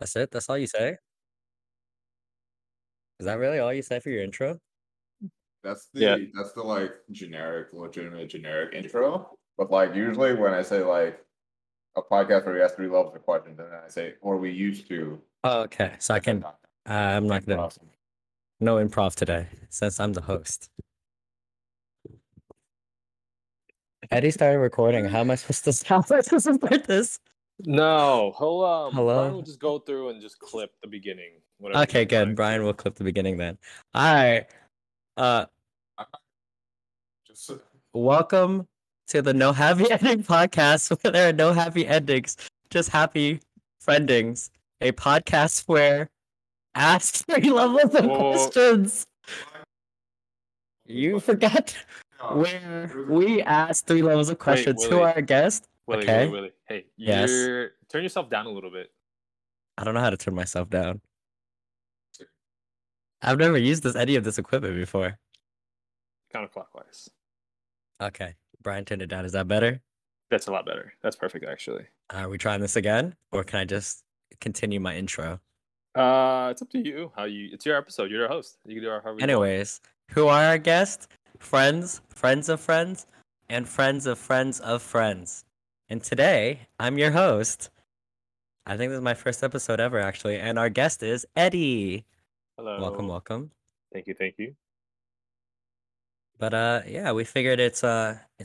That's it? That's all you say? Is that really all you say for your intro? That's the like legitimate generic intro. But like usually when I say like a podcast where we ask three levels of questions, and then I say, or we used to. Oh, okay. So I can I'm not gonna no improv today since I'm the host. Eddie started recording. How am I supposed to start this? No. Hello. Brian will just go through and just clip the beginning. Okay, good. Like. Brian will clip the beginning then. All right. Welcome to the No Happy Ending Podcast, where there are no happy endings, just happy friendings. A podcast where ask three levels of questions. You forgot where we ask three levels of questions to our guest. Willie. Hey, turn yourself down a little bit. I don't know how to turn myself down. I've never used any of this equipment before. Counterclockwise. Okay. Brian turned it down. Is that better? That's a lot better. That's perfect, actually. Are we trying this again? Or can I just continue my intro? It's up to you. It's your episode. You're the host. You can do our however. Anyways, who are our guests? Friends of friends, and friends of friends of friends. And today, I'm your host. I think this is my first episode ever, actually. And our guest is Eddie. Hello. Welcome. Thank you. But we figured it's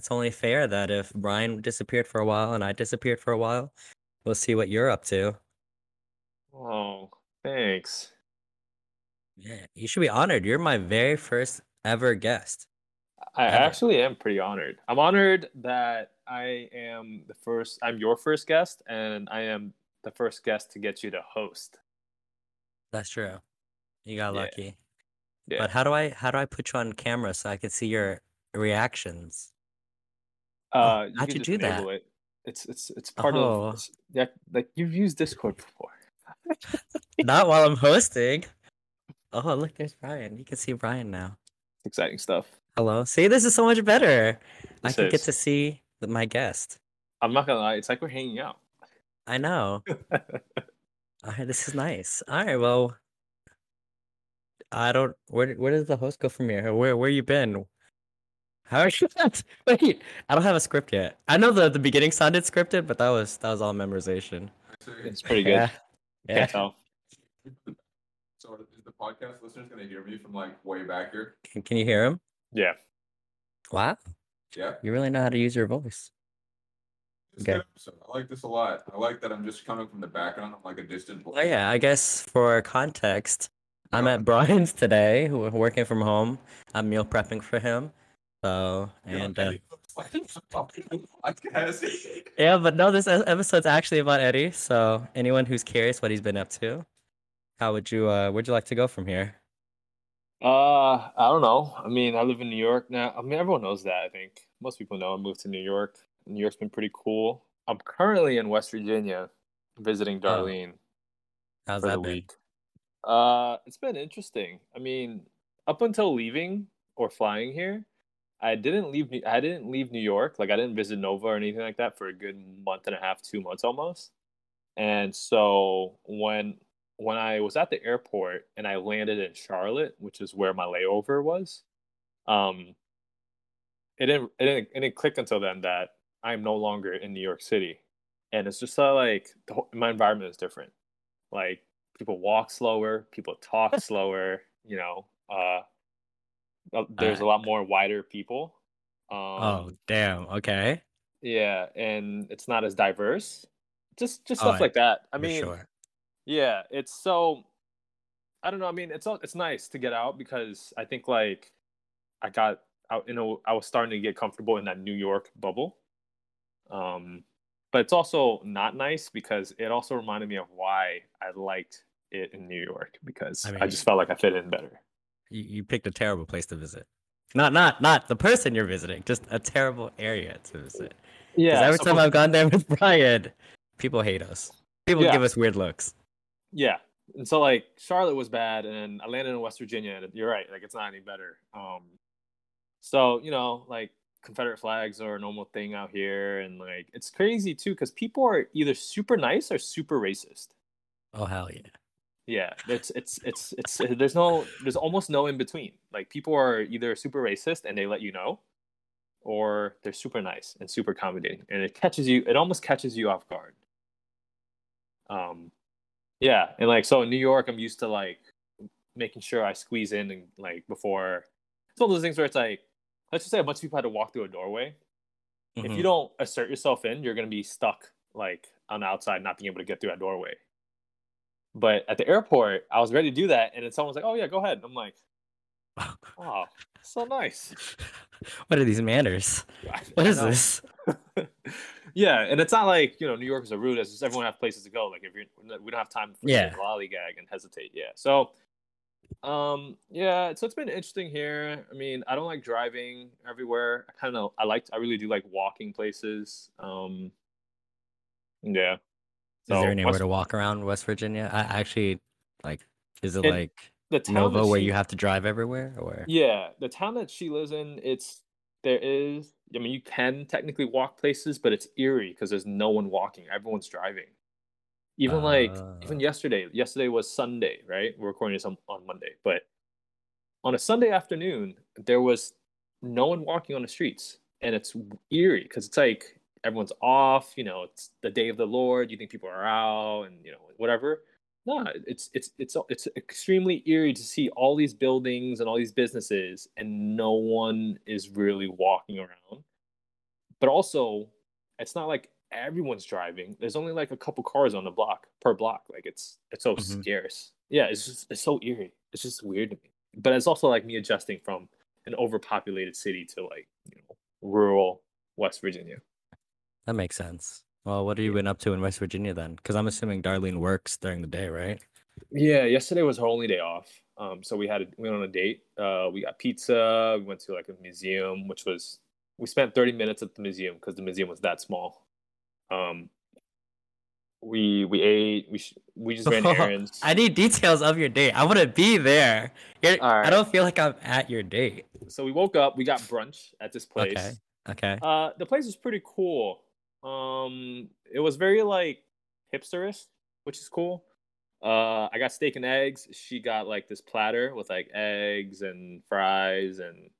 only fair that if Brian disappeared for a while and I disappeared for a while, we'll see what you're up to. Oh, thanks. Yeah, you should be honored. You're my very first ever guest. I actually am pretty honored. I'm honored that I'm your first guest, and I am the first guest to get you to host. That's true. You got lucky. Yeah. But how do I put you on camera so I can see your reactions? How'd you do that? It's part of it. Like you've used Discord before. Not while I'm hosting. Oh, look, there's Brian. You can see Brian now. Exciting stuff. Hello. See, this is so much better. I get to see my guest. I'm not gonna lie, it's like we're hanging out. I know. All right, this is nice. All right, well. Where does the host go from here? Where you been? How are you? Wait, I don't have a script yet. I know the beginning sounded scripted, but that was all memorization. It's pretty good. Yeah. Can't tell. So is the podcast listeners gonna hear me from like way back here? Can you hear him? Yeah. Wow. Yeah. You really know how to use your voice. Okay. I like this a lot. I like that I'm just coming from the background, like a distant voice. Oh yeah, I guess for context. I'm at Brian's today, working from home. I'm meal prepping for him. So, and yeah, but no, this episode's actually about Eddie. So, anyone who's curious what he's been up to, where'd you like to go from here? I don't know. I mean, I live in New York now. I mean, everyone knows that. I think most people know I moved to New York. New York's been pretty cool. I'm currently in West Virginia visiting Darlene. How's that been? Week. It's been interesting. I mean, up until leaving or flying here, I didn't leave New York. Like I didn't visit Nova or anything like that for a good month and a half, 2 months almost. And so when I was at the airport and I landed in Charlotte, which is where my layover was, it didn't click until then that I'm no longer in New York City, and it's just like my environment is different. Like. People walk slower. People talk slower. You know, there's a lot more wider people. Oh damn! Okay. Yeah, and it's not as diverse. Just stuff like that. I mean, sure. Yeah, it's so. I don't know. I mean, it's nice to get out because I think like I got out. I was starting to get comfortable in that New York bubble. But it's also not nice because it also reminded me of why I liked it in New York, because I just felt like I fit in better. You picked a terrible place to visit. Not the person you're visiting, just a terrible area to visit. Yeah. Because every time I've gone there with Brian, people hate us. People give us weird looks. Yeah. And so like Charlotte was bad and I landed in West Virginia and you're right, like it's not any better. So, you know, like Confederate flags are a normal thing out here, and like it's crazy too because people are either super nice or super racist. Oh hell yeah. Yeah, it's there's almost no in between. Like people are either super racist and they let you know, or they're super nice and super accommodating, and it almost catches you off guard. Yeah, and like so in New York, I'm used to like making sure I squeeze in and like before. It's one of those things where it's like, let's just say a bunch of people had to walk through a doorway. Mm-hmm. If you don't assert yourself in, you're gonna be stuck like on the outside, not being able to get through that doorway. But at the airport, I was ready to do that, and then someone's like, "Oh yeah, go ahead." And I'm like, "Oh, so nice." What are these manners? What is this? Yeah, and it's not like New Yorkers are rude. It's just everyone has places to go. Like we don't have time for lollygag and hesitate. Yeah. So, So it's been interesting here. I mean, I don't like driving everywhere. I really do like walking places. Yeah. So, is there anywhere to walk around West Virginia? Is it the town Nova where you have to drive everywhere? Or yeah, the town that she lives in, you can technically walk places, but it's eerie because there's no one walking. Everyone's driving. Even yesterday. Yesterday was Sunday, right? We're recording this on Monday, but on a Sunday afternoon, there was no one walking on the streets, and it's eerie because it's like, everyone's off, it's the day of the Lord. You think people are out and, whatever. No, it's extremely eerie to see all these buildings and all these businesses and no one is really walking around. But also, it's not like everyone's driving. There's only like a couple cars on the block per block. Like it's so mm-hmm. scarce. Yeah, it's so eerie. It's just weird to me. But it's also like me adjusting from an overpopulated city to like, rural West Virginia. That makes sense. Well, what have you been up to in West Virginia then? Because I'm assuming Darlene works during the day, right? Yeah, yesterday was her only day off. So we went on a date. We got pizza. We went to like a museum, we spent 30 minutes at the museum because the museum was that small. We ate. We just ran errands. I need details of your date. I want to be there. All right. I don't feel like I'm at your date. So we woke up. We got brunch at this place. Okay. The place was pretty cool. It was very like hipsterish, which is cool. I got steak and eggs. She got like this platter with like eggs and fries and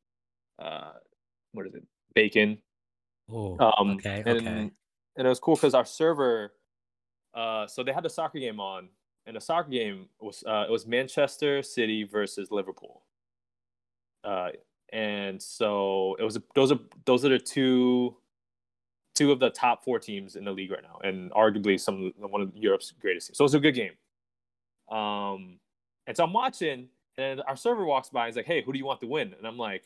bacon. Oh, okay. And it was cool because our server. So they had a soccer game on, and the soccer game was it was Manchester City versus Liverpool. And so it was. Those are the two of the top four teams in the league right now, and arguably one of Europe's greatest teams. So it's a good game. And so I'm watching, and our server walks by and is like, "Hey, who do you want to win?" And I'm like,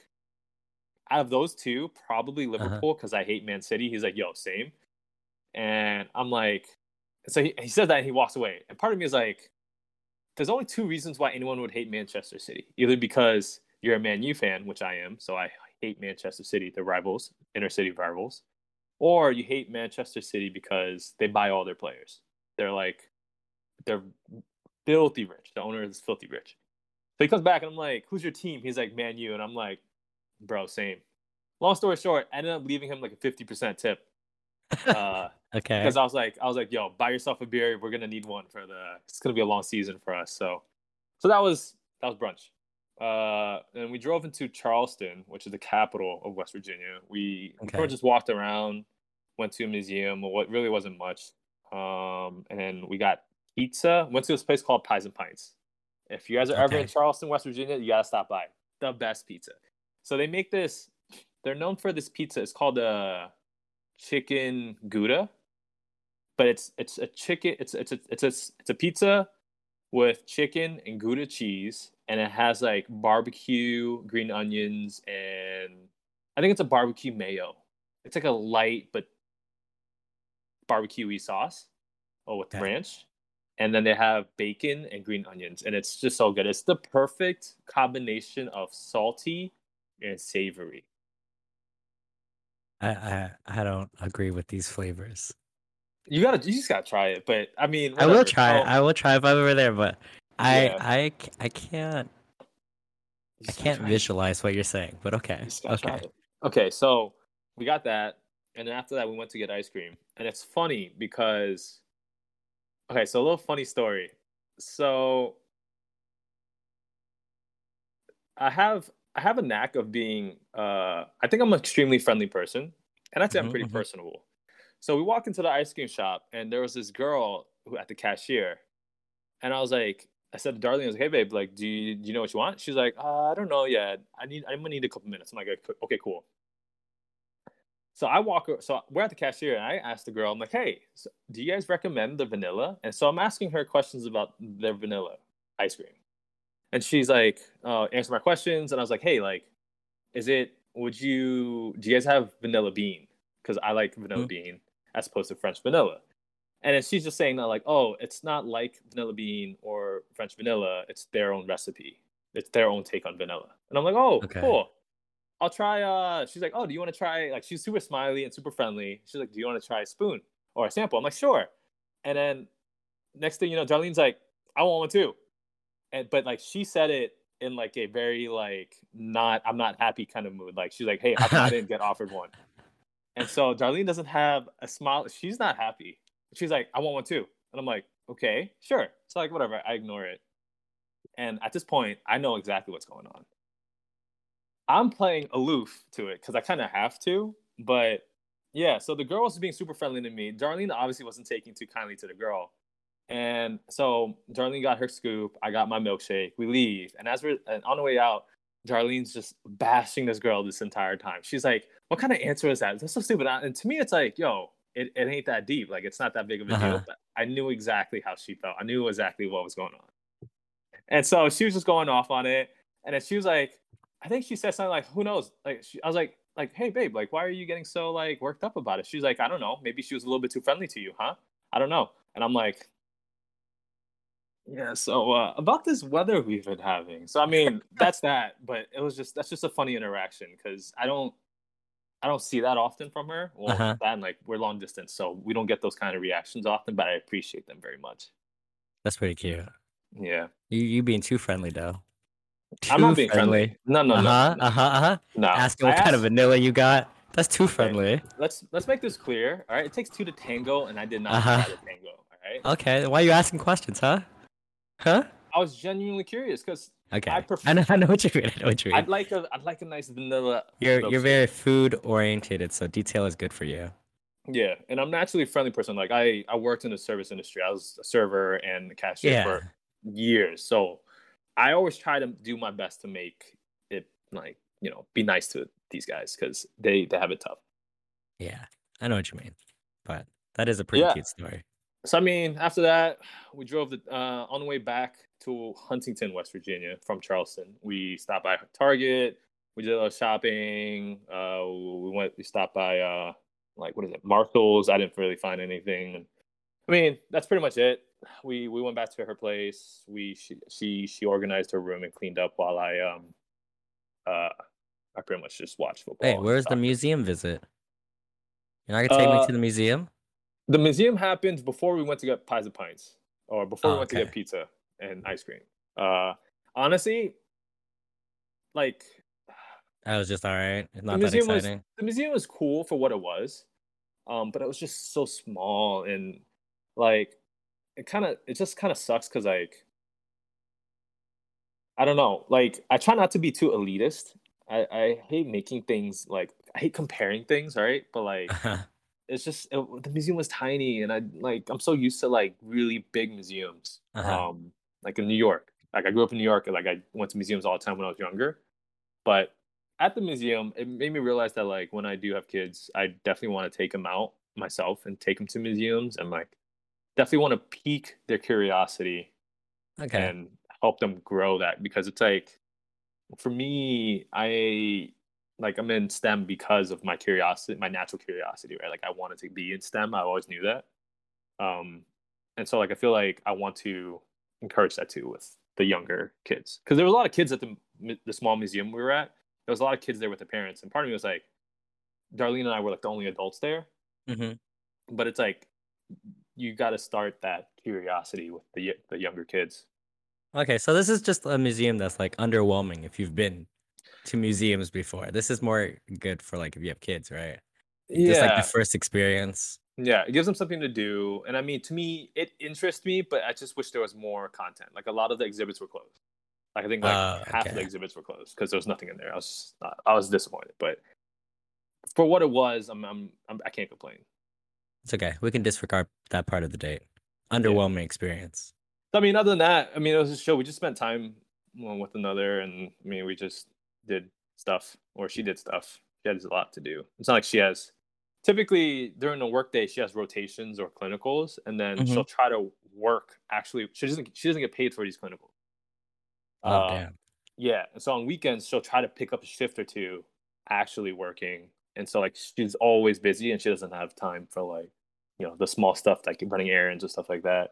"Out of those two, probably Liverpool because I hate Man City." He's like, "Yo, same." And I'm like, so he says that and he walks away. And part of me is like, there's only two reasons why anyone would hate Manchester City. Either because you're a Man U fan, which I am, so I hate Manchester City, the rivals, inner city rivals. Or you hate Manchester City because they buy all their players. They're filthy rich. The owner is filthy rich. So he comes back and I'm like, "Who's your team?" He's like, "Man U." And I'm like, "Bro, same." Long story short, I ended up leaving him like a 50% tip. Okay. Because I was like, "Yo, buy yourself a beer. We're gonna need one it's gonna be a long season for us." So that was brunch. And we drove into Charleston, which is the capital of West Virginia. We just walked around, went to a museum, what really wasn't much. And then we got pizza, went to this place called Pies and Pints. If you guys are ever in Charleston, West Virginia, you got to stop by. The best pizza. So they're known for this pizza. It's called Chicken Gouda, but it's a pizza with chicken and Gouda cheese, and it has like barbecue, green onions, and I think it's a barbecue mayo. It's like a light but barbecue-y sauce with the ranch. And then they have bacon and green onions, and it's just so good. It's the perfect combination of salty and savory. I don't agree with these flavors. You just gotta try it, but I mean, whatever. I will try. I will try if I'm over there, but I can't visualize what you're saying. But okay. Okay, so we got that, and then after that, we went to get ice cream, and it's funny because, so a little funny story. So I have a knack of being, I think I'm an extremely friendly person, and I'd say I'm pretty personable. So we walk into the ice cream shop, and there was this girl who at the cashier, and I was like, I said to Darlene, I was like, "Hey, babe, like, do you know what you want?" She's like, "I don't know yet. I'm gonna need a couple minutes." I'm like, "Okay, cool." So I walk. So we're at the cashier, and I asked the girl, I'm like, "Hey, so do you guys recommend the vanilla?" And so I'm asking her questions about their vanilla ice cream, and she's like, "Answer my questions." And I was like, "Hey, like, do you guys have vanilla bean? Because I like vanilla bean as opposed to French vanilla." And then she's just saying that, like, "Oh, it's not like vanilla bean or French vanilla. It's their own recipe. It's their own take on vanilla." And I'm like, "Oh, okay, cool. I'll try." She's like, "Oh, do you want to try?" Like, she's super smiley and super friendly. She's like, "Do you want to try a spoon or a sample?" I'm like, "Sure." And then next thing you know, Darlene's like, "I want one too." But like, she said it in like a very like I'm not happy kind of mood. Like, she's like, "Hey, I didn't get offered one." And so Darlene doesn't have a smile. She's not happy. She's like, "I want one too." And I'm like, "Okay, sure." So like, whatever, I ignore it. And at this point, I know exactly what's going on. I'm playing aloof to it because I kind of have to. But yeah, so the girl was being super friendly to me. Darlene obviously wasn't taking too kindly to the girl. And so Darlene got her scoop. I got my milkshake. We leave. And on the way out, Darlene's just bashing this girl this entire time. She's like, "What kind of answer is that? That's so stupid." And to me, it's like, yo, it ain't that deep. Like, it's not that big of a deal. But I knew exactly how she felt. I knew exactly what was going on. And so she was just going off on it. And then she was like, I think she said something like, "Who knows?" Like, I was like, "Hey, babe, like, why are you getting so like worked up about it?" She's like, "I don't know. Maybe she was a little bit too friendly to you, huh? I don't know." And I'm like, yeah. So about this weather we've been having. So I mean, that's that. But it was just that's just a funny interaction because I don't see that often from her. Well, and like we're long distance, so we don't get those kind of reactions often. But I appreciate them very much. That's pretty cute. Yeah. You being too friendly though. Too I'm not being friendly. No. No. Asking what kind of vanilla you got. That's too friendly. Okay. Let's make this clear. All right. It takes two to tango, and I did not try to tango. All right. Okay. Why are you asking questions, huh? Huh? I was genuinely curious because I prefer. I know what you mean. I'd like a nice vanilla. You're very food oriented, so detail is good for you. Yeah, and I'm naturally a friendly person. Like I worked in the service industry. I was a server and a cashier for years, so I always try to do my best to make it like, you know, be nice to these guys because they have it tough. Yeah, I know what you mean, but that is a pretty cute story. So, I mean, after that, we drove on the way back to Huntington, West Virginia from Charleston. We stopped by Target. We did a little shopping. We stopped by, Marshall's. I didn't really find anything. I mean, that's pretty much it. We went back to her place. She organized her room and cleaned up while I pretty much just watched football. Hey, where's the museum visit? You're not gonna take me to the museum? The museum happened before we went to get Pies and Pints, or before we went to get pizza and ice cream. Honestly, like, I was just all right. It's not that exciting. The museum was cool for what it was, but it was just so small and like. It just kind of sucks because, like, I don't know. Like, I try not to be too elitist. I hate making things, like, I hate comparing things, right? But, like, it's just, the museum was tiny. And I'm so used to, like, really big museums. Like, in New York. Like, I grew up in New York. And, like, I went to museums all the time when I was younger. But at the museum, it made me realize that, like, when I do have kids, I definitely want to take them out myself and take them to museums and, like, definitely want to pique their curiosity and help them grow that, because it's like, for me, I'm in STEM because of my curiosity, my natural curiosity, right? Like, I wanted to be in STEM. I always knew that. And so, like, I feel like I want to encourage that too with the younger kids, because there was a lot of kids at the small museum we were at. There was a lot of kids there with their parents, and part of me was like, Darlene and I were like the only adults there. But it's like, you got to start that curiosity with the younger kids. Okay, so this is just a museum that's like underwhelming if you've been to museums before. This is more good for like if you have kids, right? Yeah. Just like the first experience. Yeah, it gives them something to do. And I mean, to me, it interests me, but I just wish there was more content. Like, a lot of the exhibits were closed. Like, I think like half of the exhibits were closed because there was nothing in there. I was just not, I was disappointed, but for what it was, I can't complain. It's okay. We can disregard that part of the date. Underwhelming experience. I mean, other than that, I mean, it was a show. We just spent time one with another, and I mean, we just did stuff, or she did stuff. She has a lot to do. It's not like she has. Typically, during the workday, she has rotations or clinicals, and then she'll try to work. Actually, she doesn't get paid for these clinicals. Oh, damn. Yeah. And so on weekends, she'll try to pick up a shift or two actually working. And so, like, she's always busy, and she doesn't have time for, like, you know, the small stuff, like running errands and stuff like that.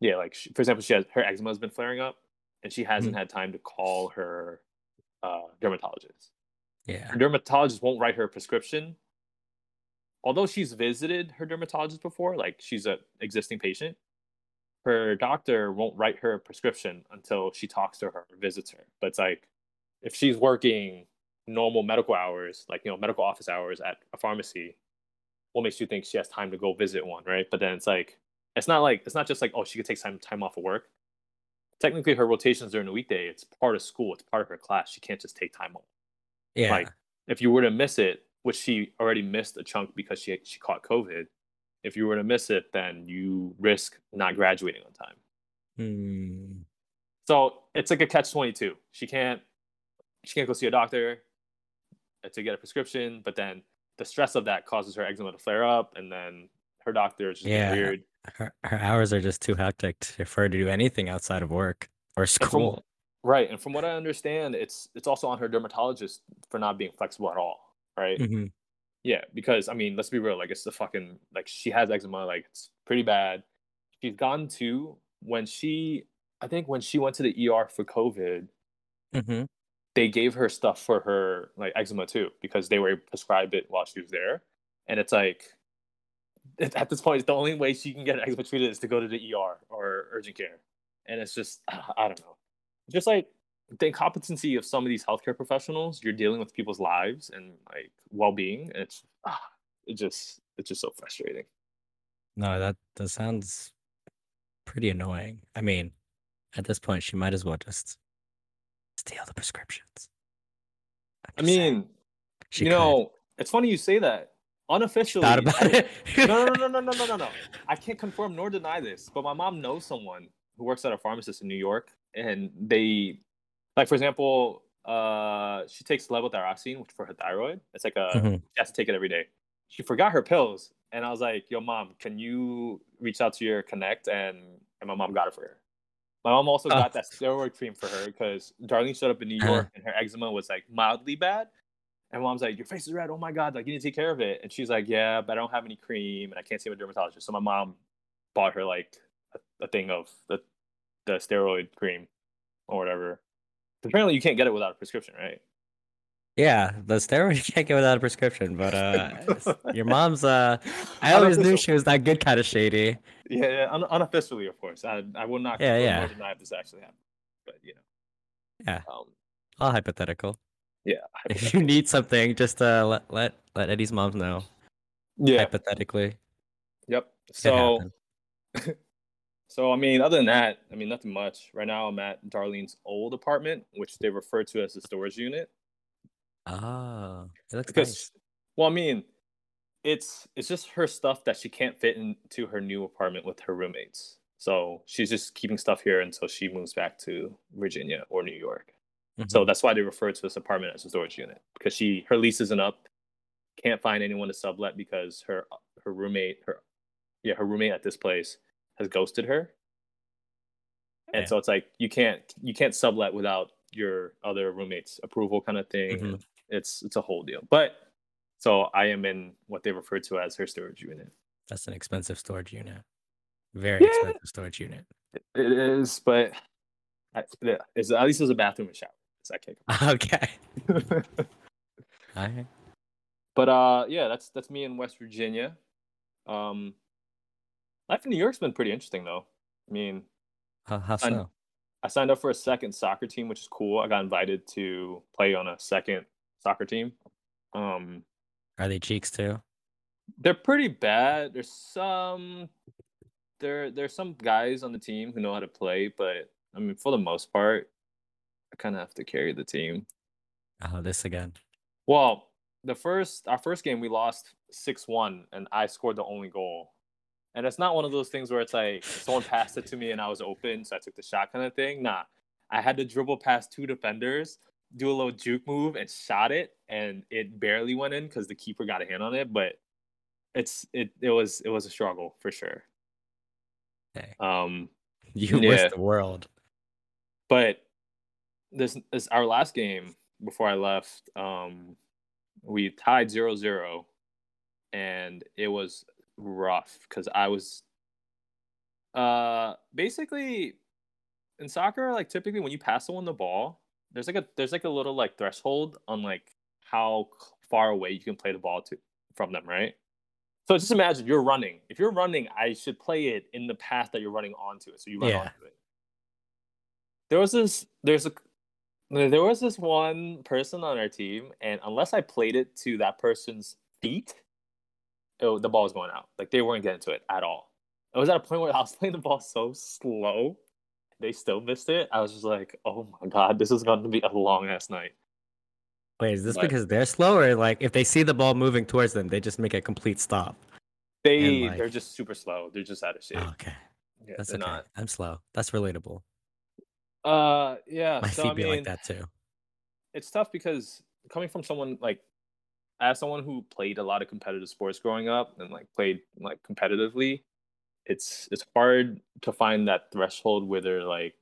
Yeah, like, she, for example, she has her eczema has been flaring up, and she hasn't had time to call her dermatologist. Yeah, her dermatologist won't write her a prescription. Although she's visited her dermatologist before, like she's an existing patient, her doctor won't write her a prescription until she talks to her or visits her. But it's like, if she's working normal medical hours, like, you know, medical office hours at a pharmacy, what makes you think she has time to go visit one, right? But then it's like, it's not just like, oh, she could take time off of work. Technically, her rotations during the weekday, it's part of school, it's part of her class. She can't just take time off. Yeah. Like, if you were to miss it, which she already missed a chunk because she caught COVID, if you were to miss it, then you risk not graduating on time. So it's like a catch-22. She can't go see a doctor to get a prescription, but then the stress of that causes her eczema to flare up, and then her doctor is just weird. Her hours are just too hectic for her to do anything outside of work or school. Right, and from what I understand, it's also on her dermatologist for not being flexible at all, right? Mm-hmm. Yeah, because, I mean, let's be real, like, it's the fucking, like, she has eczema, like, it's pretty bad. She's gone to, when she went to the ER for COVID, they gave her stuff for her, like, eczema, too, because they were able to prescribe it while she was there. And it's like, at this point, the only way she can get eczema treated is to go to the ER or urgent care. And it's just, I don't know. Just like the incompetency of some of these healthcare professionals, you're dealing with people's lives and like well-being, and it's just so frustrating. No, that sounds pretty annoying. I mean, at this point, she might as well just steal the prescriptions. I mean, you know, it's funny you say that. Unofficially, thought about it. No. I can't confirm nor deny this, but my mom knows someone who works at a pharmacist in New York. And they, like, for example, she takes levothyroxine, which for her thyroid, it's like she has to take it every day. She forgot her pills, and I was like, "Yo, mom, can you reach out to your connect?" And my mom got it for her. My mom also got that steroid cream for her because Darlene showed up in New York and her eczema was like mildly bad. And mom's like, "Your face is red. Oh my god! Like, you need to take care of it." And she's like, "Yeah, but I don't have any cream, and I can't see my dermatologist." So my mom bought her like a thing of the steroid cream or whatever. Apparently you can't get it without a prescription, right? Yeah, the steroid you can't get without a prescription, but your mom's I always knew she was that good kind of shady. Yeah, unofficially, of course. I will not deny this actually happened. But you know. Yeah. All hypothetical. Yeah. Hypothetical. If you need something, just let Eddie's mom know. Yeah. Hypothetically. Yep. So So, I mean, other than that, I mean, nothing much. Right now, I'm at Darlene's old apartment, which they refer to as the storage unit. Oh, it looks nice. Well, I mean, it's just her stuff that she can't fit into her new apartment with her roommates. So she's just keeping stuff here until she moves back to Virginia or New York. Mm-hmm. So that's why they refer to this apartment as a storage unit, because her lease isn't up, can't find anyone to sublet because her roommate at this place has ghosted her. And so it's like you can't sublet without your other roommate's approval kind of thing. It's a whole deal. But so I am in what they refer to as her storage unit. That's an expensive storage unit. Very expensive storage unit. It is, but at least there's a bathroom and shower. So I can't complain. Okay. All right. But that's me in West Virginia. Life in New York's been pretty interesting, though. I mean, how so? I signed up for a second soccer team, which is cool. I got invited to play on a second soccer team. Are they cheeks, too? They're pretty bad. There's some guys on the team who know how to play, but I mean, for the most part, I kind of have to carry the team. Oh, this again. Well, our first game we lost 6-1, and I scored the only goal. And it's not one of those things where it's like someone passed it to me and I was open, so I took the shot kind of thing. Nah, I had to dribble past two defenders, do a little juke move, and shot it, and it barely went in because the keeper got a hand on it. But it was a struggle for sure. Okay. You wish the world. But this is our last game before I left. We tied 0-0, and it was rough because I was basically in soccer, like typically when you pass someone the ball, there's like a little like threshold on like how far away you can play the ball from them, right? So just imagine you're running. If you're running, I should play it in the path that you're running onto it. So you run onto it. There was this one person on our team, and unless I played it to that person's feet, the ball was going out. Like, they weren't getting to it at all. It was at a point where I was playing the ball so slow, they still missed it. I was just like, oh my God, this is going to be a long-ass night. Wait, is this because they're slow, or like if they see the ball moving towards them, they just make a complete stop? They're just super slow. They're just out of shape. Oh, okay, yeah, that's okay. Not. I'm slow. That's relatable. Yeah. My feet be like that too. It's tough because coming from someone like, as someone who played a lot of competitive sports growing up and like played like competitively, it's hard to find that threshold where they're like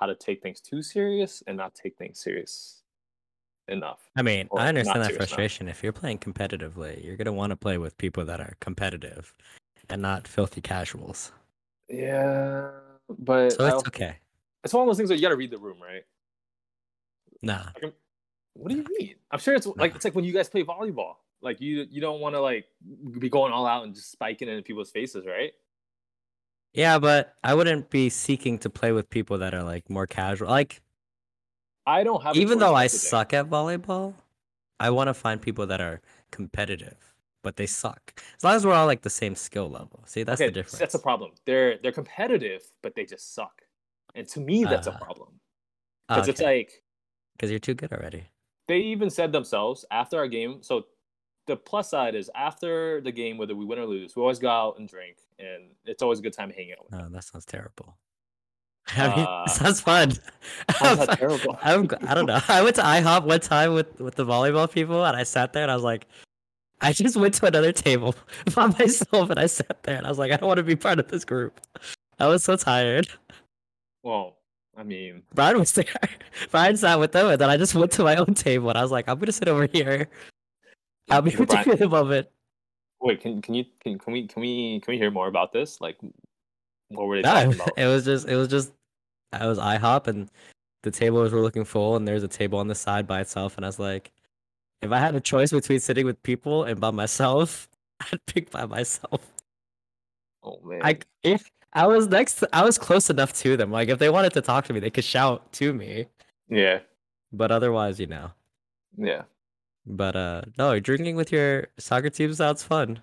how to take things too serious and not take things serious enough. I mean, I understand that frustration. Enough. If you're playing competitively, you're gonna want to play with people that are competitive and not filthy casuals. Yeah, but so it's okay. It's one of those things where you gotta read the room, right? Nah. What do you mean? I'm sure it's like when you guys play volleyball. Like you don't want to like be going all out and just spiking it in people's faces, right? Yeah, but I wouldn't be seeking to play with people that are like more casual. Like I don't have. Even though I suck at volleyball, I want to find people that are competitive, but they suck. As long as we're all like the same skill level. See, that's the difference. That's the problem. They're competitive, but they just suck. And to me, that's a problem. Because it's like because you're too good already. They even said themselves after our game. So the plus side is after the game, whether we win or lose, we always go out and drink, and it's always a good time hanging out with them. That sounds terrible. I mean, it sounds fun. Sounds not terrible. I don't know. I went to IHOP one time with the volleyball people, and I sat there, and I was like, I just went to another table by myself, and I sat there, and I was like, I don't want to be part of this group. I was so tired. Well, I mean, Brian was there. Brian sat with them, and then I just went to my own table, and I was like, I'm gonna sit over here. I'll be particularly above it. Wait, can we hear more about this? Like, what were they talking about? It was just I was IHOP, and the tables were looking full, and there's a table on the side by itself, and I was like, if I had a choice between sitting with people and by myself, I'd pick by myself. Oh man! I was close enough to them. Like, if they wanted to talk to me, they could shout to me. Yeah. But otherwise, you know. Yeah. But no, drinking with your soccer team sounds fun.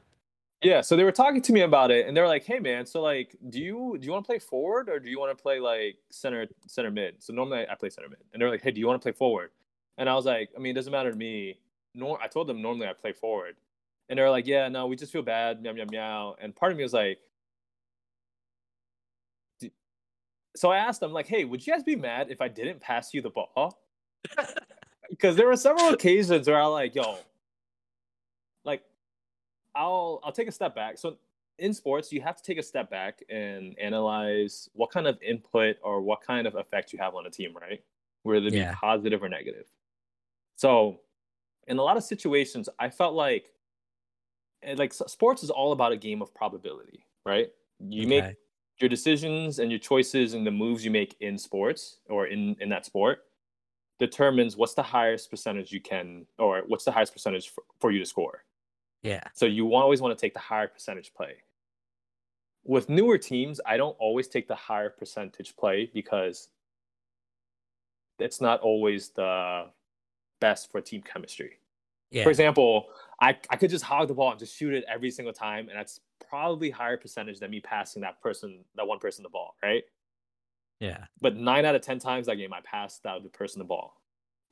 Yeah, so they were talking to me about it, and they were like, "Hey, man, so like, do you want to play forward or do you want to play like center mid?" So normally I play center mid, and they're like, "Hey, do you want to play forward?" And I was like, "I mean, it doesn't matter to me." I told them normally I play forward, and they're like, "Yeah, no, we just feel bad, meow meow meow." And part of me was like, so I asked them, like, "Hey, would you guys be mad if I didn't pass you the ball?" Because there were several occasions where I like, yo, like, I'll take a step back. So in sports, you have to take a step back and analyze what kind of input or what kind of effect you have on a team, right? Whether it be positive or negative. So in a lot of situations, I felt like sports is all about a game of probability, right? You make your decisions and your choices and the moves you make in sports or in that sport determines what's the highest percentage you can, or what's the highest percentage for you to score. Yeah. So you always want to take the higher percentage play. With newer teams, I don't always take the higher percentage play because it's not always the best for team chemistry. Yeah. For example, I could just hog the ball and just shoot it every single time, and that's probably higher percentage than me passing that one person the ball, right? Yeah. But 9 out of 10 times that game, I passed that the person the ball,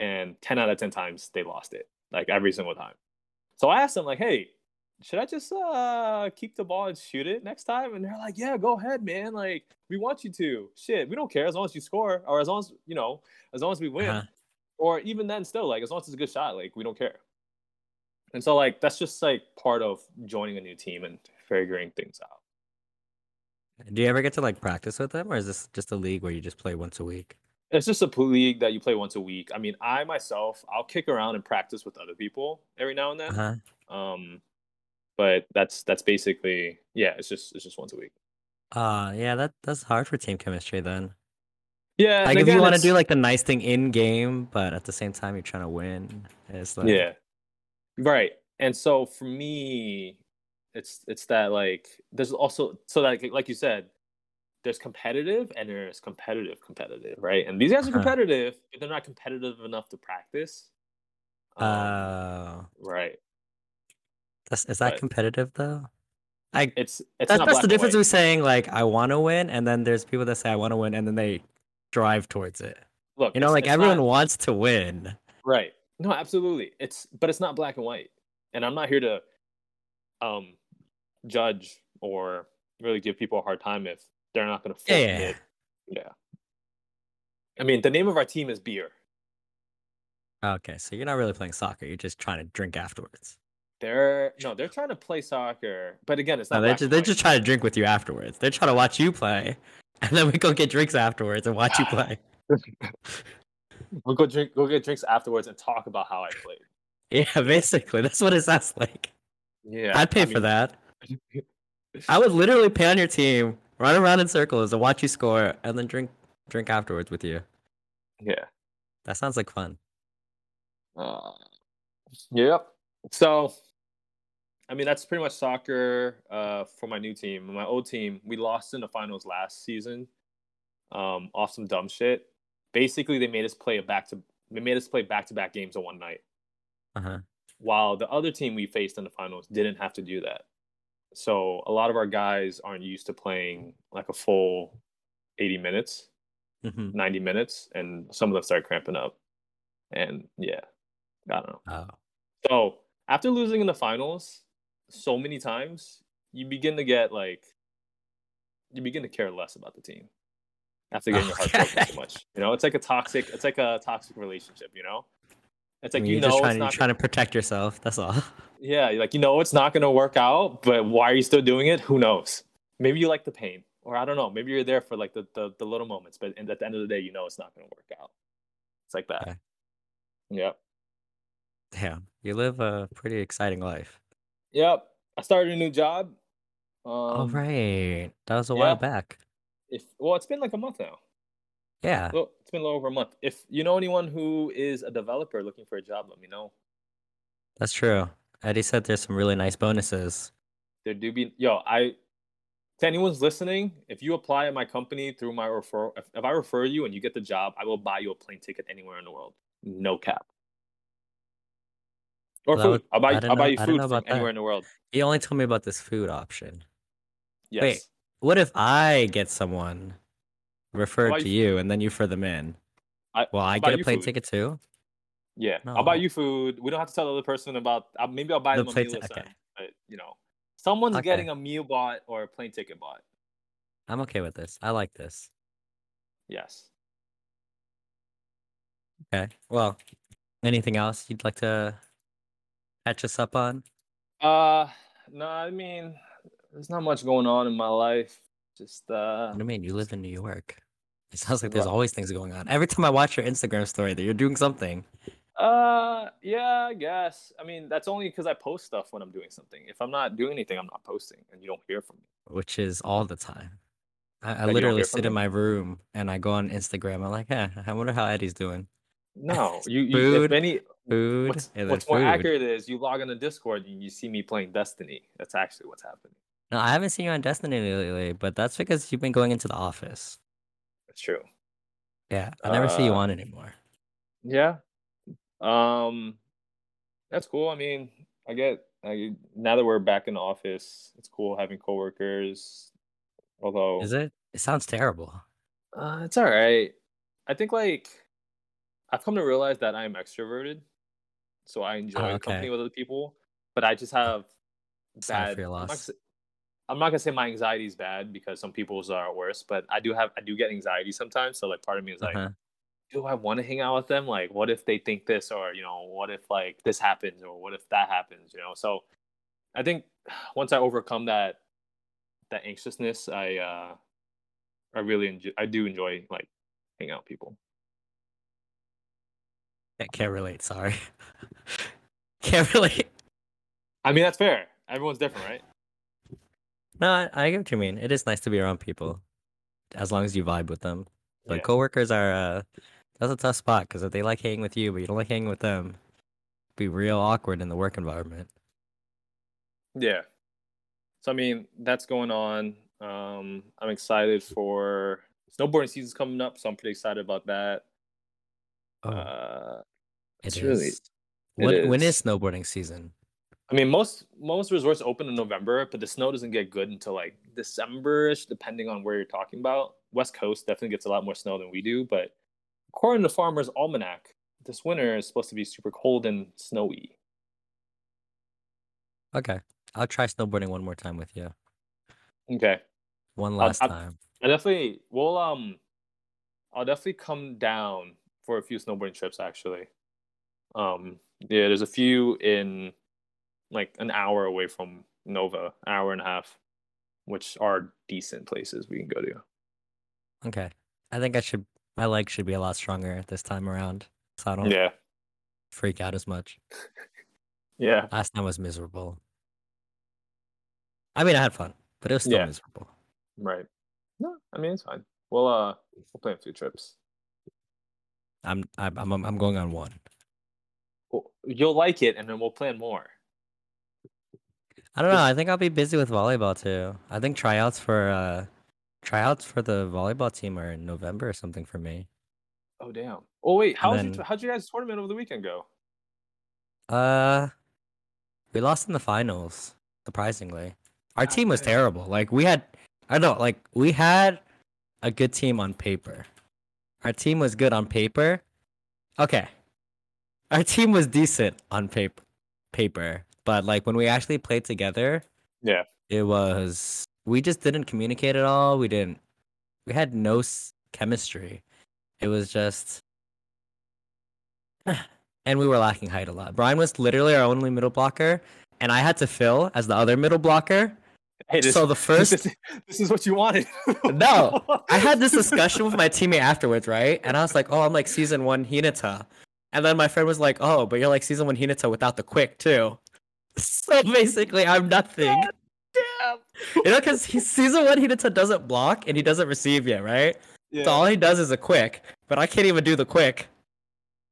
and 10 out of 10 times they lost it, like every single time. So I asked them, like, hey, should I just keep the ball and shoot it next time? And they're like, yeah, go ahead, man. Like, we want you to. Shit, we don't care as long as you score, or as long as, you know, as long as we win. Uh-huh. Or even then still, like, as long as it's a good shot, like, we don't care. And so, like, that's just, like, part of joining a new team and figuring things out. Do you ever get to, like, practice with them? Or is this just a league where you just play once a week? It's just a league that you play once a week. I mean, I myself, I'll kick around and practice with other people every now and then. Uh-huh. But that's basically, yeah, it's just once a week. Yeah, that's hard for team chemistry then. Yeah. Like, if you want to do, like, the nice thing in game, but at the same time you're trying to win. It's like... Yeah. Right. And so for me, it's that, like, there's also, so that, like you said, there's competitive and there's competitive, right? And these guys are competitive, but they're not competitive enough to practice. Right. Is that competitive though? That's the difference between saying, like, I want to win, and then there's people that say I want to win and then they drive towards it. Look, you know, like, everyone wants to win, right? No, absolutely. But it's not black and white, and I'm not here to judge or really give people a hard time if they're not going to fit it. Yeah. I mean, the name of our team is beer. Okay, so you're not really playing soccer. You're just trying to drink afterwards. They're trying to play soccer, but again, it's not. No, they're just trying to drink with you afterwards. They're trying to watch you play, and then we go get drinks afterwards and watch you play. We'll go get drinks afterwards and talk about how I played. Yeah, basically, that's what it sounds like. Yeah, I'd pay for that. I would literally pay on your team, run around in circles, and watch you score, and then drink afterwards with you. Yeah, that sounds like fun. Yep. So, I mean, that's pretty much soccer for my new team. My old team, we lost in the finals last season, off some dumb shit. Basically, they made us play back-to-back games in one night. Uh-huh. While the other team we faced in the finals didn't have to do that. So a lot of our guys aren't used to playing like a full 80 minutes, 90 minutes, and some of them start cramping up. And yeah, I don't know. Oh. So after losing in the finals so many times, you begin to care less about the team. After getting your heart broken so much, you know, it's like a toxic relationship, you know. It's like, I mean, you're trying to protect yourself. That's all. Yeah, like, you know, it's not going to work out, but why are you still doing it? Who knows? Maybe you like the pain, or I don't know. Maybe you're there for, like, the little moments, but at the end of the day, you know, it's not going to work out. It's like that. Okay. Yep. Damn, you live a pretty exciting life. Yep, I started a new job. All right, that was a while back. It's been like a month now. Yeah, well, it's been a little over a month. If you know anyone who is a developer looking for a job, let me know. That's true. Eddie said there's some really nice bonuses. There do be. To anyone's listening, if you apply at my company through my referral, if I refer you and you get the job, I will buy you a plane ticket anywhere in the world. No cap. Or food. I'll buy you food from anywhere in the world. You only told me about this food option. Yes. Wait, what if I get someone referred to you and then you refer them in? I get a plane ticket too? Yeah. No. I'll buy you food. We don't have to tell the other person about... Maybe I'll buy them a meal. Okay. But, you know, someone's getting a meal bought or a plane ticket bought. I'm okay with this. I like this. Yes. Okay. Well, anything else you'd like to... catch us up on? No, I mean, there's not much going on in my life. Just what do you mean? You live in New York. It sounds like there's always things going on. Every time I watch your Instagram story, that you're doing something. Yeah, I guess. I mean, that's only because I post stuff when I'm doing something. If I'm not doing anything, I'm not posting, and you don't hear from me. Which is all the time. I literally sit in my room and I go on Instagram. I'm like, I wonder how Eddie's doing. No, food. What's more accurate is you log on to Discord and you see me playing Destiny. That's actually what's happening. No, I haven't seen you on Destiny lately, but that's because you've been going into the office. That's true. Yeah, I never see you on anymore. Yeah. that's cool. I mean, now that we're back in the office, it's cool having coworkers. Although, is it? It sounds terrible. It's all right. I think I've come to realize that I'm extroverted, so I enjoy company with other people. But I just have bad. I'm not gonna say my anxiety is bad because some people's are worse, but I do get anxiety sometimes. So part of me is do I want to hang out with them? What if they think this, or what if this happens, or what if that happens? So I think once I overcome that anxiousness, I really enjoy hanging out with people. I can't relate. Sorry, can't relate. I mean, that's fair. Everyone's different, right? No, I get what you mean. It is nice to be around people, as long as you vibe with them. But coworkers that's a tough spot, because if they like hanging with you, but you don't like hanging with them, it'd be real awkward in the work environment. Yeah. So, I mean, that's going on. I'm excited for snowboarding season's coming up, so I'm pretty excited about that. Oh, When is snowboarding season? I mean, most resorts open in November, but the snow doesn't get good until December-ish, depending on where you're talking about. West Coast definitely gets a lot more snow than we do, but according to Farmer's Almanac, this winter is supposed to be super cold and snowy. Okay. I'll try snowboarding one more time with you. Okay. One last time. I'll definitely come down for a few snowboarding trips, actually. Yeah, there's a few in an hour away from Nova, an hour and a half, which are decent places we can go to. Okay. I think my legs should be a lot stronger this time around, so I don't freak out as much. Yeah. Last time was miserable. I mean, I had fun, but it was still miserable. Right. No, I mean, it's fine. We'll plan a few trips. I'm going on one. Well, you'll like it, and then we'll plan more. I don't know. I think I'll be busy with volleyball too. I think tryouts for the volleyball team are in November or something for me. Oh damn! Oh wait, how'd you guys' tournament over the weekend go? We lost in the finals. Surprisingly, our team was terrible. We had a good team on paper. Our team was good on paper. Okay, our team was decent on paper. But when we actually played together, we just didn't communicate at all. We had no chemistry. It was just, and we were lacking height a lot. Brian was literally our only middle blocker, and I had to fill as the other middle blocker. Hey, this is what you wanted. No, I had this discussion with my teammate afterwards, right? And I was like, oh, I'm like season one Hinata. And then my friend was like, oh, but you're like season one Hinata without the quick too. So basically, I'm nothing. Damn. Because season one, Hinata doesn't block and he doesn't receive yet, right? Yeah. So all he does is a quick, but I can't even do the quick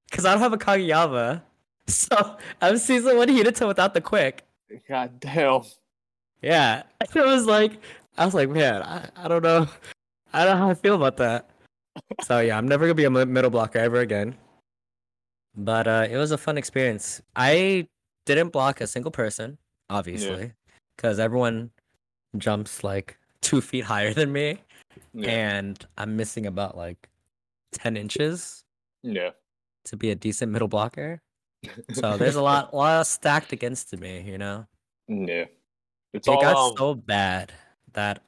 because I don't have a Kageyama. So I'm season one Hinata without the quick. God damn. Yeah. It was man, I don't know. I don't know how I feel about that. So yeah, I'm never going to be a middle blocker ever again. But it was a fun experience. I didn't block a single person, obviously, because everyone jumps 2 feet higher than me, and I'm missing about 10 inches to be a decent middle blocker. So there's a lot stacked against me, Yeah. It got so bad that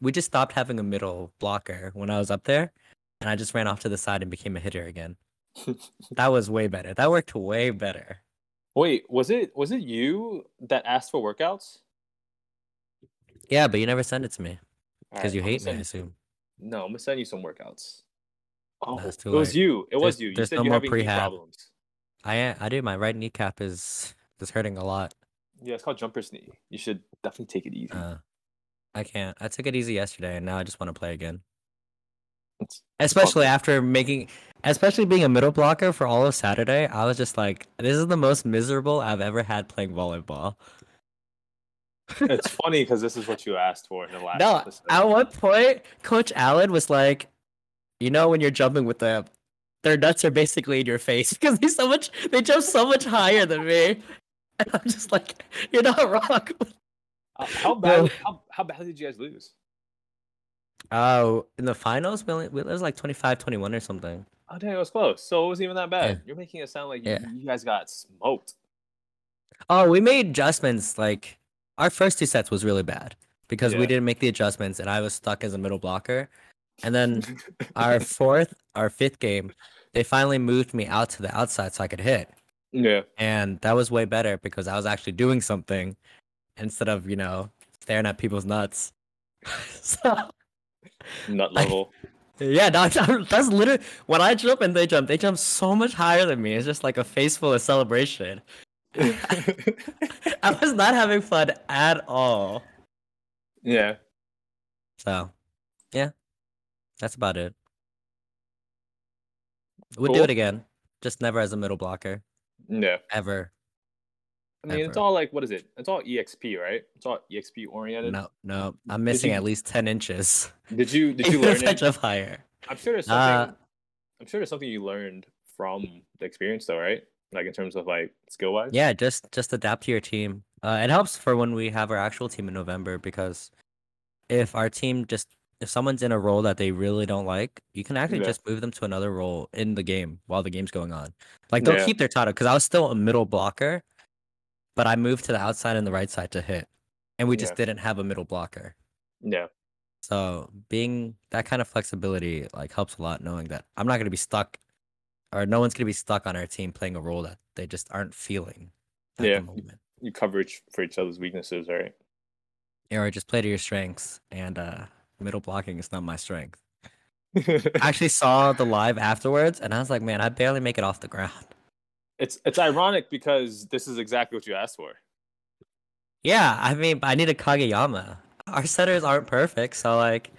we just stopped having a middle blocker when I was up there, and I just ran off to the side and became a hitter again. That was way better. That worked way better. Wait, was it you that asked for workouts? Yeah, but you never sent it to me because you hate me, I assume. No, I'm gonna send you some workouts. Oh, no, it was you. It was you. You said you have knee problems. I do. My right kneecap is hurting a lot. Yeah, it's called jumper's knee. You should definitely take it easy. I can't. I took it easy yesterday, and now I just want to play again. Especially being a middle blocker for all of Saturday, I was just like, this is the most miserable I've ever had playing volleyball. It's funny because this is what you asked for in the last episode. At one point, Coach Allen was like, when you're jumping with the their nuts are basically in your face because they jump so much higher than me. And I'm just like, you're not wrong. How bad did you guys lose? Oh, in the finals, it was like 25-21 or something. Oh, dang, it was close. So it wasn't even that bad. Yeah. You're making it sound like you guys got smoked. Oh, we made adjustments. Like, our first two sets was really bad because we didn't make the adjustments, and I was stuck as a middle blocker. And then our fifth game, they finally moved me out to the outside so I could hit. Yeah. And that was way better because I was actually doing something instead of, you know, staring at people's nuts. So... Nut level. That's literally when I jump and they jump so much higher than me. It's just like a face full of celebration. I was not having fun at all. Yeah. So, yeah, that's about it. We'll do it again, just never as a middle blocker. No, ever. I mean, it's all like, what is it? It's all EXP, right? It's all EXP oriented. No, I'm missing at least 10 inches. Did you learn it? Up higher. I'm sure there's something you learned from the experience, though, right? Like in terms of like skill wise. Yeah, just adapt to your team. It helps for when we have our actual team in November, because if our team if someone's in a role that they really don't like, you can actually just move them to another role in the game while the game's going on. Like they'll keep their title, because I was still a middle blocker, but I moved to the outside and the right side to hit, and we just didn't have a middle blocker. Yeah. So being that kind of flexibility like helps a lot, knowing that I'm not going to be stuck, or no one's going to be stuck on our team playing a role that they just aren't feeling at the moment. You cover for each other's weaknesses, right? Yeah, or just play to your strengths, and middle blocking is not my strength. I actually saw the live afterwards, and I was like, man, I barely make it off the ground. It's ironic because this is exactly what you asked for. Yeah, I mean, I need a Kageyama. Our setters aren't perfect, so like,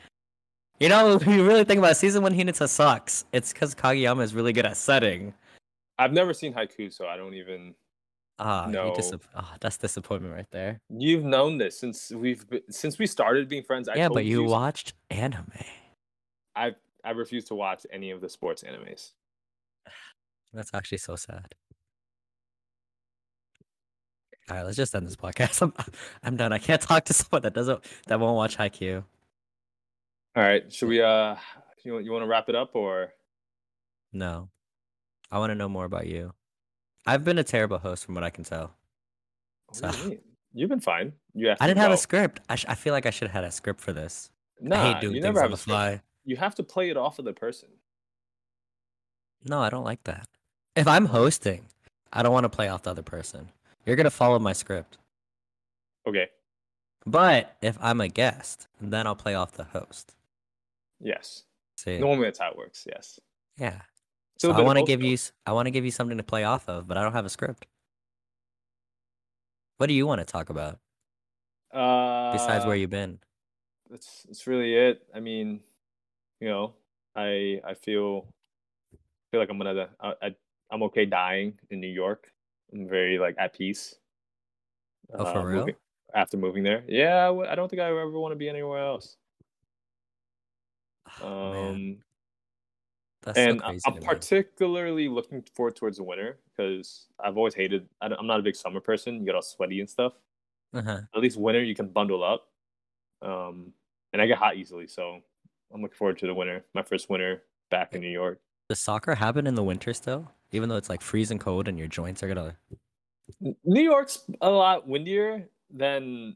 you know, if you really think about it, season one Hinata sucks. It's because Kageyama is really good at setting. I've never seen Haikyuu, so I don't even know. That's disappointment right there. You've known this since we started being friends. Yeah, but you watched anime. I refuse to watch any of the sports animes. That's actually so sad. All right, let's just end this podcast. I'm done. I can't talk to someone that won't watch Haikyuu. All right, should we? You want to wrap it up or? No, I want to know more about you. I've been a terrible host, from what I can tell. So. You've been fine. I didn't have a script. I feel like I should have had a script for this. No, I hate doing things on the fly. You have to play it off of the person. No, I don't like that. If I'm hosting, I don't want to play off the other person. You're going to follow my script. Okay. But if I'm a guest, then I'll play off the host. Yes. See? Normally that's how it works, yes. Yeah. So I want to give you something to play off of, but I don't have a script. What do you want to talk about? Besides where you've been? That's really it. I mean, you know, I feel like I'm okay dying in New York. I'm very like at peace. Oh, for real? After moving there, yeah, I don't think I ever want to be anywhere else. Man. That's and so I'm particularly looking forward towards the winter, because I've always hated. I'm not a big summer person. You get all sweaty and stuff. Uh-huh. At least winter you can bundle up, and I get hot easily. So I'm looking forward to the winter. My first winter back in New York. Does soccer happen in the winter still? Even though it's like freezing cold and your joints are gonna... New York's a lot windier than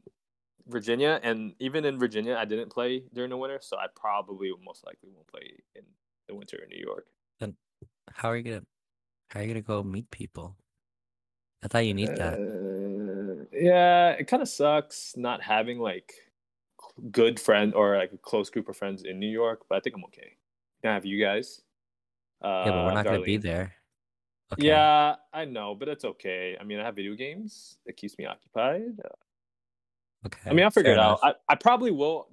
Virginia, and even in Virginia, I didn't play during the winter, so I probably most likely won't play in the winter in New York. Then how are you gonna go meet people? I thought you need that. Yeah, it kind of sucks not having like good friend or like a close group of friends in New York, but I think I'm okay. Now have you guys? Yeah, but we're not going to be there. Okay. Yeah, I know, but it's okay. I mean, I have video games. It keeps me occupied. Okay. I mean, I'll figure it out. I probably will.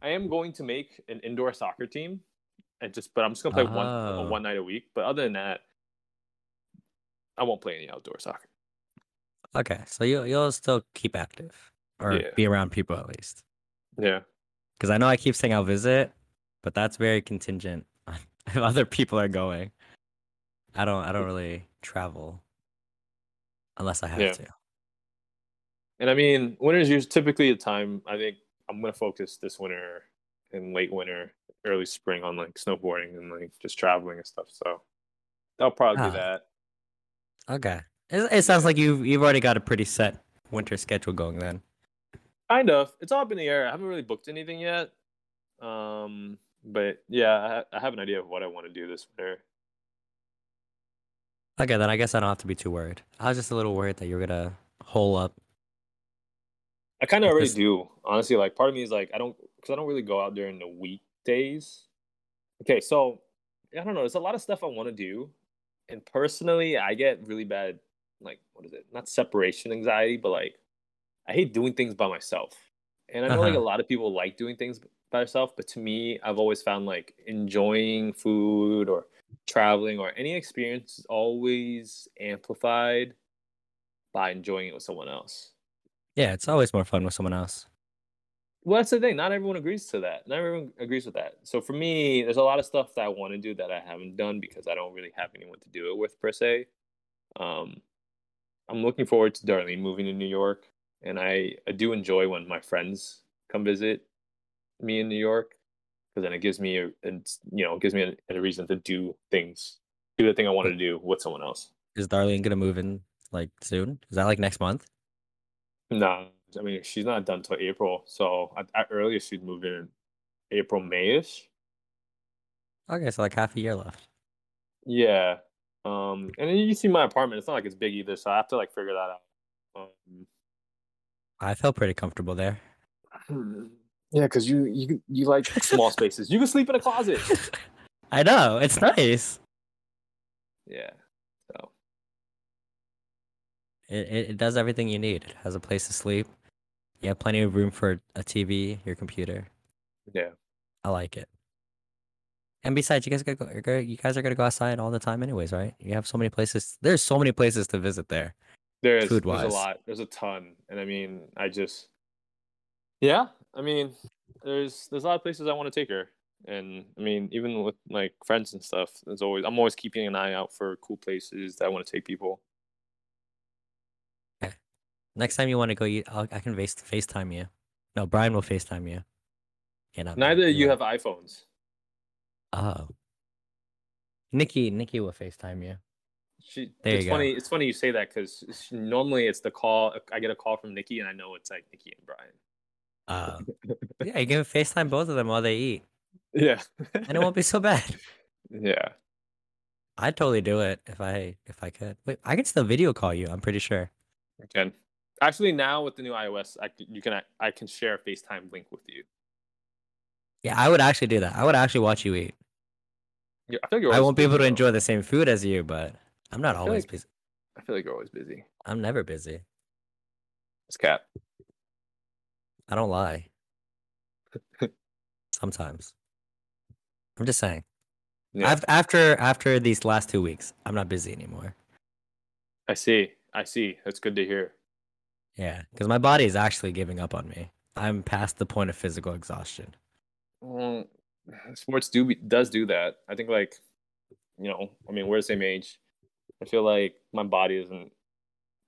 I am going to make an indoor soccer team, but I'm just going to play one night a week. But other than that, I won't play any outdoor soccer. Okay, so you'll still keep active, or be around people at least. Yeah. Because I know I keep saying I'll visit, but that's very contingent. If other people are going, I don't really travel unless I have to. And I mean, winter is typically a time. I think I'm gonna focus this winter and late winter, early spring on like snowboarding and like just traveling and stuff. So I'll probably do that. Okay, it sounds like you've already got a pretty set winter schedule going then. Kind of. It's all up in the air. I haven't really booked anything yet. But yeah, I have an idea of what I want to do this winter. Okay, then I guess I don't have to be too worried. I was just a little worried that you were gonna hole up. I kind of already do, honestly. Like, part of me is like, I don't really go out during the weekdays. Okay, so I don't know. There's a lot of stuff I want to do, and personally, I get really bad, like, what is it? Not separation anxiety, but like, I hate doing things by myself. And I know like a lot of people like doing things by themselves, but to me, I've always found like enjoying food or traveling or any experience is always amplified by enjoying it with someone else. Yeah, it's always more fun with someone else. Well, that's the thing. Not everyone agrees to that. Not everyone agrees with that. So for me, there's a lot of stuff that I want to do that I haven't done because I don't really have anyone to do it with per se. I'm looking forward to Darlene moving to New York. And I do enjoy when my friends come visit me in New York, because then it gives me a reason to do the thing I wanted to do with someone else. Is Darlene gonna move in like soon? Is that like next month? No, I mean she's not done till April, so at earliest she'd move in April, May-ish. Okay, so like half a year left. Yeah, and then you see my apartment. It's not like it's big either, so I have to like figure that out. I felt pretty comfortable there. Yeah, because you like small spaces. You can sleep in a closet. I know. It's nice. Yeah. So it does everything you need. It has a place to sleep. You have plenty of room for a TV, your computer. Yeah. I like it. And besides, you guys are going to go outside all the time anyways, right? You have so many places. There's so many places to visit there. There's a lot. There's a ton. And I mean, there's a lot of places I want to take her. And I mean, even with like friends and stuff, I'm always keeping an eye out for cool places that I want to take people. Okay. Next time you want to go, I can FaceTime you. No, Brian will FaceTime you. Neither of you have iPhones. Oh. Nikki will FaceTime you. It's funny you say that because normally it's the call. I get a call from Nikki, and I know it's like Nikki and Brian. Yeah, you can FaceTime both of them while they eat. Yeah, and it won't be so bad. Yeah, I'd totally do it if I could. Wait, I can still video call you. I'm pretty sure. You can. Actually, now with the new iOS, I can share a FaceTime link with you. Yeah, I would actually do that. I would actually watch you eat. Yeah, I won't be able to enjoy the same food as you, but. I'm not always busy. I feel like you're always busy. I'm never busy. It's cap. I don't lie. Sometimes. I'm just saying. Yeah. After these last 2 weeks, I'm not busy anymore. I see. That's good to hear. Yeah, because my body is actually giving up on me. I'm past the point of physical exhaustion. Well, sports does do that. I think like, we're the same age. I feel like my body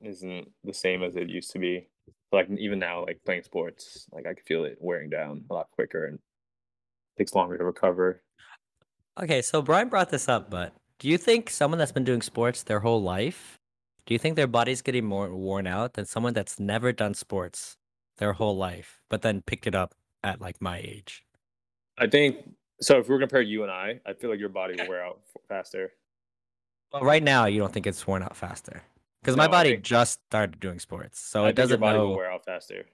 isn't the same as it used to be. Like even now, like playing sports, like I can feel it wearing down a lot quicker and takes longer to recover. Okay, so Brian brought this up, but do you think someone that's been doing sports their whole life, do you think their body's getting more worn out than someone that's never done sports their whole life, but then picked it up at like my age? I think so. If we're gonna compare you and I feel like your body will wear out faster. Well, right now, you don't think it's worn out faster because my body just started doing sports, so it doesn't. Your body will wear out faster.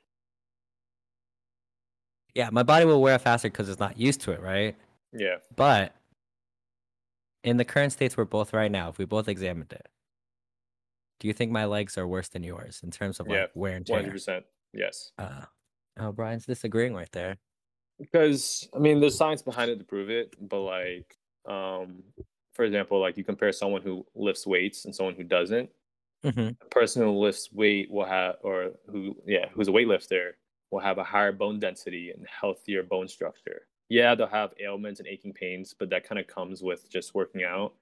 Yeah, my body will wear out faster because it's not used to it, right? Yeah. But in the current states we're both right now, if we both examined it, do you think my legs are worse than yours in terms of like wear and tear? 100%. Yes. Oh, Brian's disagreeing right there. Because I mean, there's science behind it to prove it, but like, for example, like you compare someone who lifts weights and someone who doesn't. Mm-hmm. A person who lifts weight who's a weightlifter will have a higher bone density and healthier bone structure. yeah, they'll have ailments and aching pains, but that kind of comes with just working out.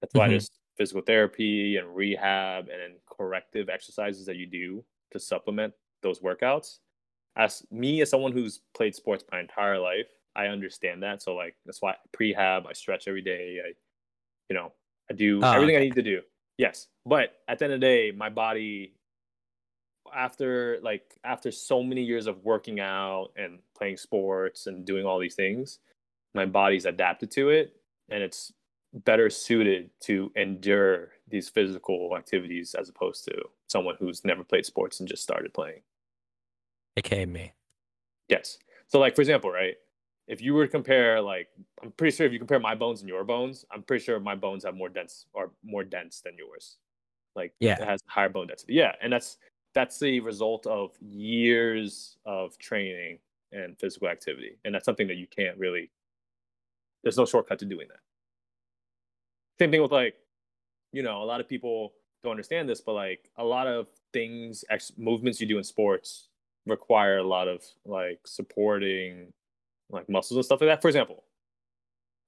That's why there's physical therapy and rehab and corrective exercises that you do to supplement those workouts. As me, as someone who's played sports my entire life, I understand that. So like, that's why I prehab, I stretch every day. I do everything I need to do. Yes. But at the end of the day, my body, after so many years of working out and playing sports and doing all these things, my body's adapted to it and it's better suited to endure these physical activities as opposed to someone who's never played sports and just started playing. AKA me. Yes. So like, for example, right? If you were to compare, like, I'm pretty sure if you compare my bones and your bones, I'm pretty sure my bones have more dense than yours. Like, yeah, it has higher bone density. Yeah, and that's the result of years of training and physical activity, and that's something that you can't really. There's no shortcut to doing that. Same thing with like, a lot of people don't understand this, but like a lot of things, movements you do in sports require a lot of like supporting, like muscles and stuff like that. For example,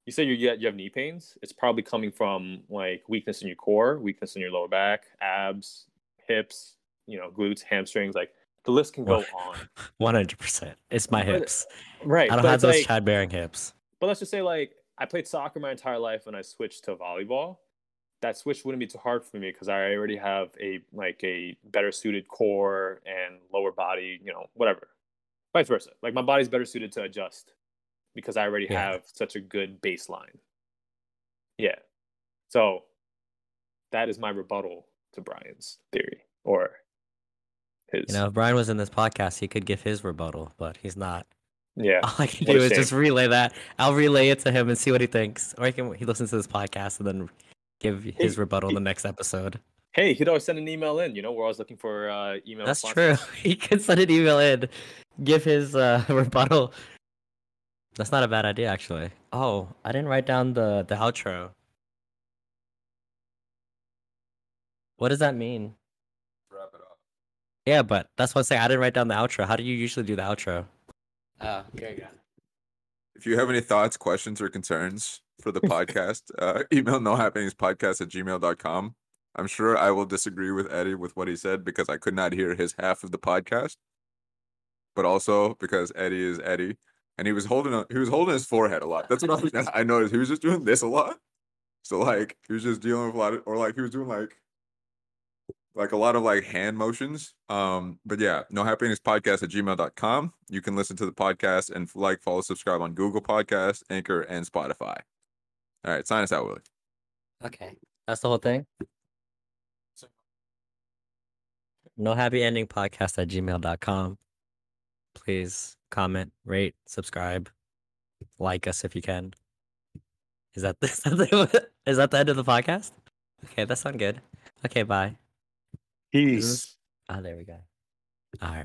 you say you have knee pains. It's probably coming from like weakness in your core, weakness in your lower back, abs, hips, glutes, hamstrings. Like the list can go on. 100%. It's my hips. Right. I don't have those like, childbearing hips. But let's just say like I played soccer my entire life and I switched to volleyball. That switch wouldn't be too hard for me because I already have a better suited core and lower body, whatever. Vice versa. Like, my body's better suited to adjust because I already have such a good baseline. Yeah. So that is my rebuttal to Brian's theory or his. If Brian was in this podcast, he could give his rebuttal, but he's not. Yeah. All I can do is just relay that. I'll relay it to him and see what he thinks. Or he listens to this podcast and then give his rebuttal in the next episode. Hey, he could always send an email in. We're always looking for email. That's sponsors. True. He could send an email in, give his rebuttal. That's not a bad idea, actually. Oh, I didn't write down the outro. What does that mean? Wrap it up. Yeah, but that's what I'm saying. I didn't write down the outro. How do you usually do the outro? Oh, there you go. If you have any thoughts, questions, or concerns for the podcast, email nohappeningspodcast@gmail.com. I'm sure I will disagree with Eddie with what he said because I could not hear his half of the podcast, but also because Eddie is Eddie, and he was holding his forehead a lot. That's what I noticed. He was just doing this a lot, so like he was just dealing with a lot, or like he was doing like a lot of like hand motions. But yeah, nohappeningspodcast@gmail.com. You can listen to the podcast and like, follow, subscribe on Google Podcasts, Anchor, and Spotify. All right, sign us out, Willie. Okay, that's the whole thing. NoHappyEndingPodcast@gmail.com. Please comment, rate, subscribe, like us if you can. Is that the end of the podcast? Okay, that sounds good. Okay, bye. Peace. Oh, there we go. All right, bye.